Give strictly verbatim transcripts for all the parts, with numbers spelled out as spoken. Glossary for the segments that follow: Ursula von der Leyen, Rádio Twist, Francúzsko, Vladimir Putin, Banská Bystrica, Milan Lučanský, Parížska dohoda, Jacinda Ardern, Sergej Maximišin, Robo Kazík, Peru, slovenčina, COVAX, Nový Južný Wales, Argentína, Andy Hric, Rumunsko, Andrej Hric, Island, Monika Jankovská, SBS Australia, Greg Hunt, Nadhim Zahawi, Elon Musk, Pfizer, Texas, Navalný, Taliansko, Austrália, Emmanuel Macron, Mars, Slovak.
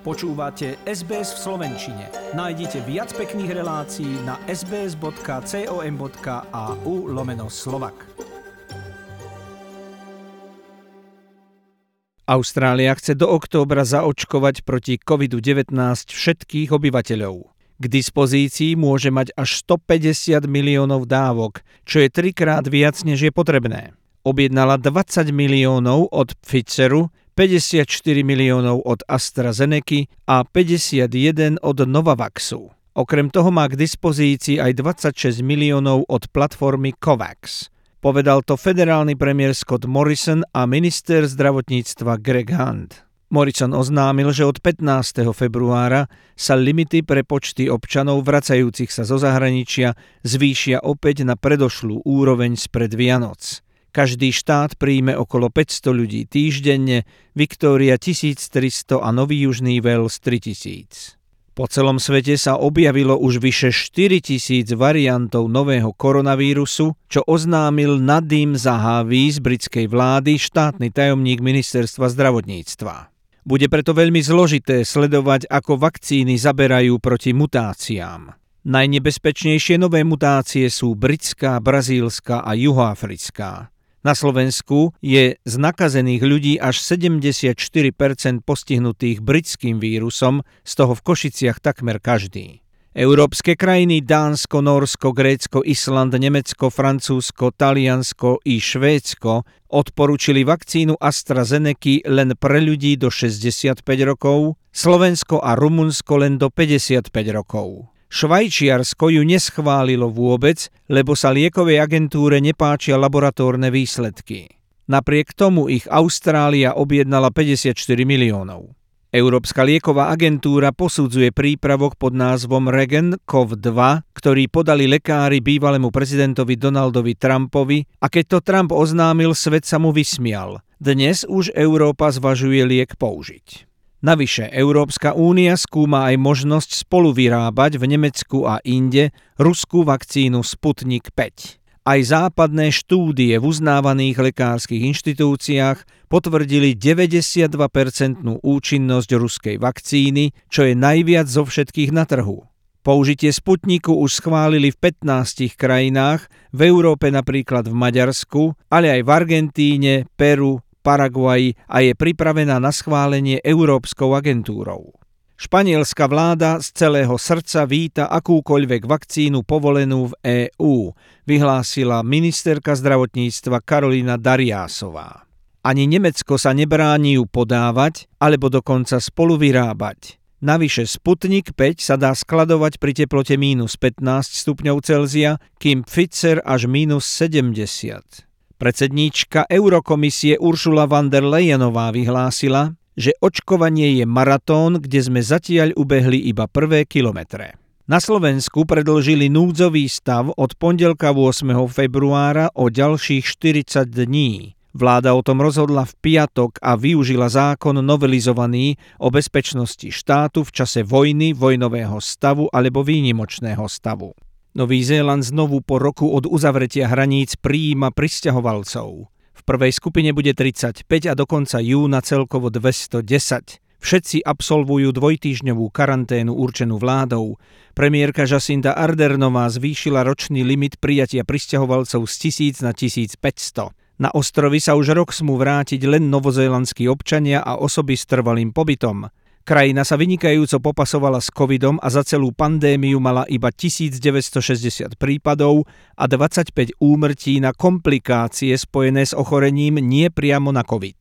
Počúvate es bé es v slovenčine. Nájdite viac pekných relácií na sbs.com.au lomeno Slovak. Austrália chce do októbra zaočkovať proti kovidu devätnásť všetkých obyvateľov. K dispozícii môže mať až stopäťdesiat miliónov dávok, čo je trikrát viac, než je potrebné. Objednala dvadsať miliónov od Pfizeru, päťdesiatštyri miliónov od AstraZeneca a päťdesiatjeden od Novavaxu. Okrem toho má k dispozícii aj dvadsaťšesť miliónov od platformy COVAX. Povedal to federálny premiér Scott Morrison a minister zdravotníctva Greg Hunt. Morrison oznámil, že od pätnásteho februára sa limity pre počty občanov vracajúcich sa zo zahraničia zvýšia opäť na predošlú úroveň spred Vianoc. Každý štát príjme okolo päťsto ľudí týždenne, Victoria tisíctristo a Nový Južný Wales tritisíc. Po celom svete sa objavilo už vyše štyritisíc variantov nového koronavírusu, čo oznámil Nadhim Zahawi z britskej vlády, štátny tajomník ministerstva zdravotníctva. Bude preto veľmi zložité sledovať, ako vakcíny zaberajú proti mutáciám. Najnebezpečnejšie nové mutácie sú britská, brazílska a juhoafrická. Na Slovensku je z nakazených ľudí až sedemdesiatštyri percent postihnutých britským vírusom, z toho v Košiciach takmer každý. Európske krajiny Dánsko, Nórsko, Grécko, Island, Nemecko, Francúzsko, Taliansko i Švédsko odporúčili vakcínu AstraZeneca len pre ľudí do šesťdesiatpäť rokov, Slovensko a Rumunsko len do päťdesiatpäť rokov. Švajčiarsko ju neschválilo vôbec, lebo sa liekovej agentúre nepáčia laboratórne výsledky. Napriek tomu ich Austrália objednala päťdesiatštyri miliónov. Európska lieková agentúra posudzuje prípravok pod názvom Regen-cé o vé dva, ktorý podali lekári bývalému prezidentovi Donaldovi Trumpovi, a keď to Trump oznámil, svet sa mu vysmial. Dnes už Európa zvažuje liek použiť. Navyše, Európska únia skúma aj možnosť spoluvyrábať v Nemecku a inde ruskú vakcínu Sputnik päť. Aj západné štúdie v uznávaných lekárskych inštitúciách potvrdili deväťdesiatdva percent účinnosť ruskej vakcíny, čo je najviac zo všetkých na trhu. Použitie Sputniku už schválili v pätnástich krajinách, v Európe napríklad v Maďarsku, ale aj v Argentíne, Peru, Paraguaji a je pripravená na schválenie Európskou agentúrou. Španielská vláda z celého srdca víta akúkoľvek vakcínu povolenú v EÚ, vyhlásila ministerka zdravotníctva Karolina Dariásová. Ani Nemecko sa nebráni ju podávať alebo dokonca spolu vyrábať. Navyše Sputnik päť sa dá skladovať pri teplote mínus pätnásť stupňov Celzia, kým Pfizer až mínus sedemdesiat. Predsedníčka Eurokomisie Ursula von der Leyenová vyhlásila, že očkovanie je maratón, kde sme zatiaľ ubehli iba prvé kilometre. Na Slovensku predĺžili núdzový stav od pondelka ôsmeho februára o ďalších štyridsať dní. Vláda o tom rozhodla v piatok a využila zákon novelizovaný o bezpečnosti štátu v čase vojny, vojnového stavu alebo výnimočného stavu. Nový Zéland znovu po roku od uzavretia hraníc prijíma prisťahovalcov. V prvej skupine bude tridsaťpäť a do konca júna celkovo dvestodesať. Všetci absolvujú dvojtýždňovú karanténu určenú vládou. Premiérka Jacinda Ardernová zvýšila ročný limit prijatia prisťahovalcov z tisíc na tisícpäťsto. Na ostrovy sa už rok smú vrátiť len novozélandskí občania a osoby s trvalým pobytom. Krajina sa vynikajúco popasovala s covidom a za celú pandémiu mala iba tisícdeväťstošesťdesiat prípadov a dvadsaťpäť úmrtí na komplikácie spojené s ochorením, nie priamo na covid.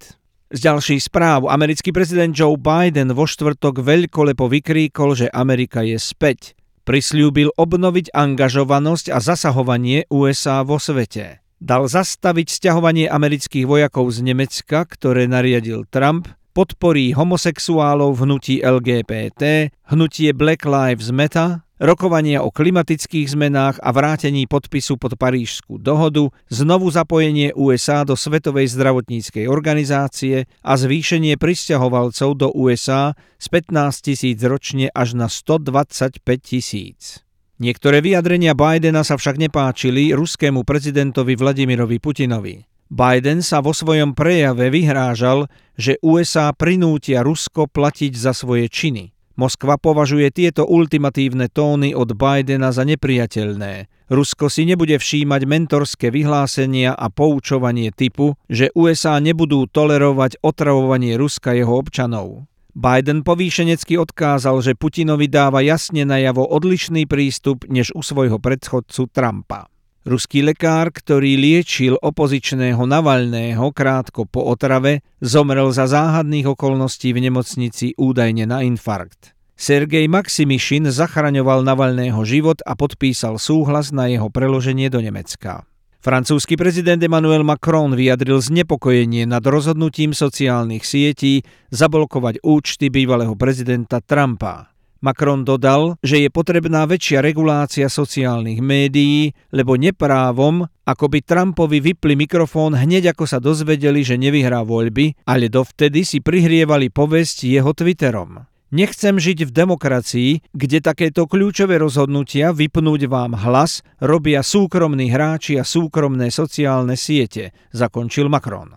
Z ďalších správ americký prezident Joe Biden vo štvrtok veľkolepo vykríkol, že Amerika je späť. Prisľúbil obnoviť angažovanosť a zasahovanie ú es á vo svete. Dal zastaviť sťahovanie amerických vojakov z Nemecka, ktoré nariadil Trump, podporí homosexuálov v hnutí el gé bé té, hnutie Black Lives Matter, rokovania o klimatických zmenách a vrátení podpisu pod Parížskú dohodu, znovu zapojenie ú es á do Svetovej zdravotníckej organizácie a zvýšenie prisťahovalcov do ú es á z pätnásť tisíc ročne až na stodvadsaťpäť tisíc. Niektoré vyjadrenia Bidena sa však nepáčili ruskému prezidentovi Vladimirovi Putinovi. Biden sa vo svojom prejave vyhrážal, že ú es á prinútia Rusko platiť za svoje činy. Moskva považuje tieto ultimatívne tóny od Bidena za neprijateľné. Rusko si nebude všímať mentorské vyhlásenia a poučovanie typu, že ú es á nebudú tolerovať otravovanie Ruska jeho občanov. Biden povýšenecky odkázal, že Putinovi dáva jasne najavo odlišný prístup než u svojho predchodcu Trumpa. Ruský lekár, ktorý liečil opozičného Navalného krátko po otrave, zomrel za záhadných okolností v nemocnici údajne na infarkt. Sergej Maximišin zachraňoval Navalného život a podpísal súhlas na jeho preloženie do Nemecka. Francúzsky prezident Emmanuel Macron vyjadril znepokojenie nad rozhodnutím sociálnych sietí zablokovať účty bývalého prezidenta Trumpa. Macron dodal, že je potrebná väčšia regulácia sociálnych médií, lebo neprávom, ako by Trumpovi vypli mikrofón hneď ako sa dozvedeli, že nevyhrá voľby, ale dovtedy si prihrievali povesť jeho Twitterom. Nechcem žiť v demokracii, kde takéto kľúčové rozhodnutia vypnúť vám hlas robia súkromní hráči a súkromné sociálne siete, zakončil Macron.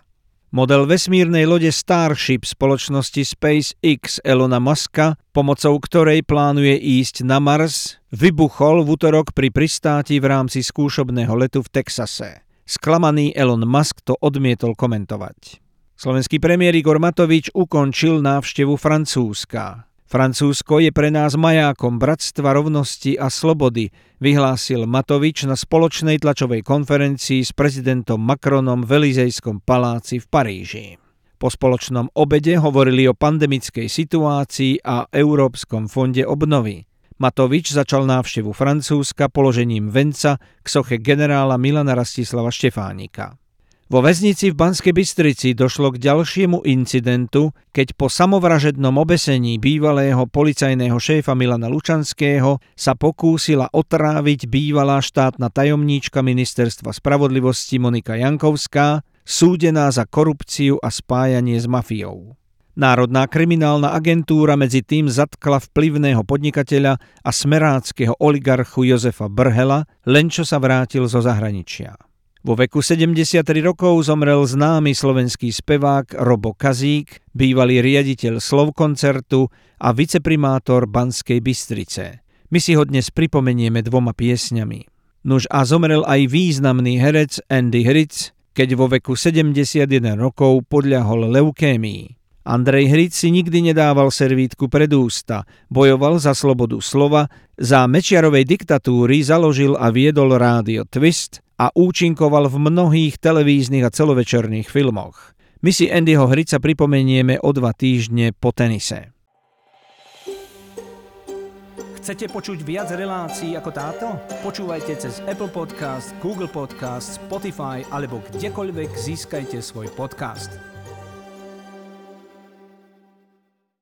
Model vesmírnej lode Starship spoločnosti SpaceX Elona Muska, pomocou ktorej plánuje ísť na Mars, vybuchol v utorok pri pristáti v rámci skúšobného letu v Texase. Sklamaný Elon Musk to odmietol komentovať. Slovenský premiér Igor Matovič ukončil návštevu Francúzska. Francúzsko je pre nás majákom bratstva, rovnosti a slobody, vyhlásil Matovič na spoločnej tlačovej konferencii s prezidentom Macronom v Elizejskom paláci v Paríži. Po spoločnom obede hovorili o pandemickej situácii a Európskom fonde obnovy. Matovič začal návštevu Francúzska položením venca k soche generála Milana Rastislava Štefánika. Vo väznici v Banskej Bystrici došlo k ďalšiemu incidentu, keď po samovražednom obesení bývalého policajného šéfa Milana Lučanského sa pokúsila otráviť bývalá štátna tajomníčka ministerstva spravodlivosti Monika Jankovská, súdená za korupciu a spájanie s mafiou. Národná kriminálna agentúra medzi tým zatkla vplyvného podnikateľa a smeráckého oligarchu Jozefa Brhela, len čo sa vrátil zo zahraničia. Vo veku sedemdesiattri rokov zomrel známy slovenský spevák Robo Kazík, bývalý riaditeľ Slovkoncertu a viceprimátor Banskej Bystrice. My si ho dnes pripomenieme dvoma piesňami. Nuž a zomrel aj významný herec Andy Hric, keď vo veku sedemdesiatjeden rokov podľahol leukémii. Andrej Hric si nikdy nedával servítku pred ústa, bojoval za slobodu slova, za Mečiarovej diktatúry založil a viedol rádio Twist a účinkoval v mnohých televíznych a celovečerných filmoch. My si Andyho Hrica pripomenieme o dva týždne po tenise. Chcete počuť viac relácií ako táto? Počúvajte cez Apple Podcast, Google Podcast, Spotify alebo kdekoľvek získajte svoj podcast.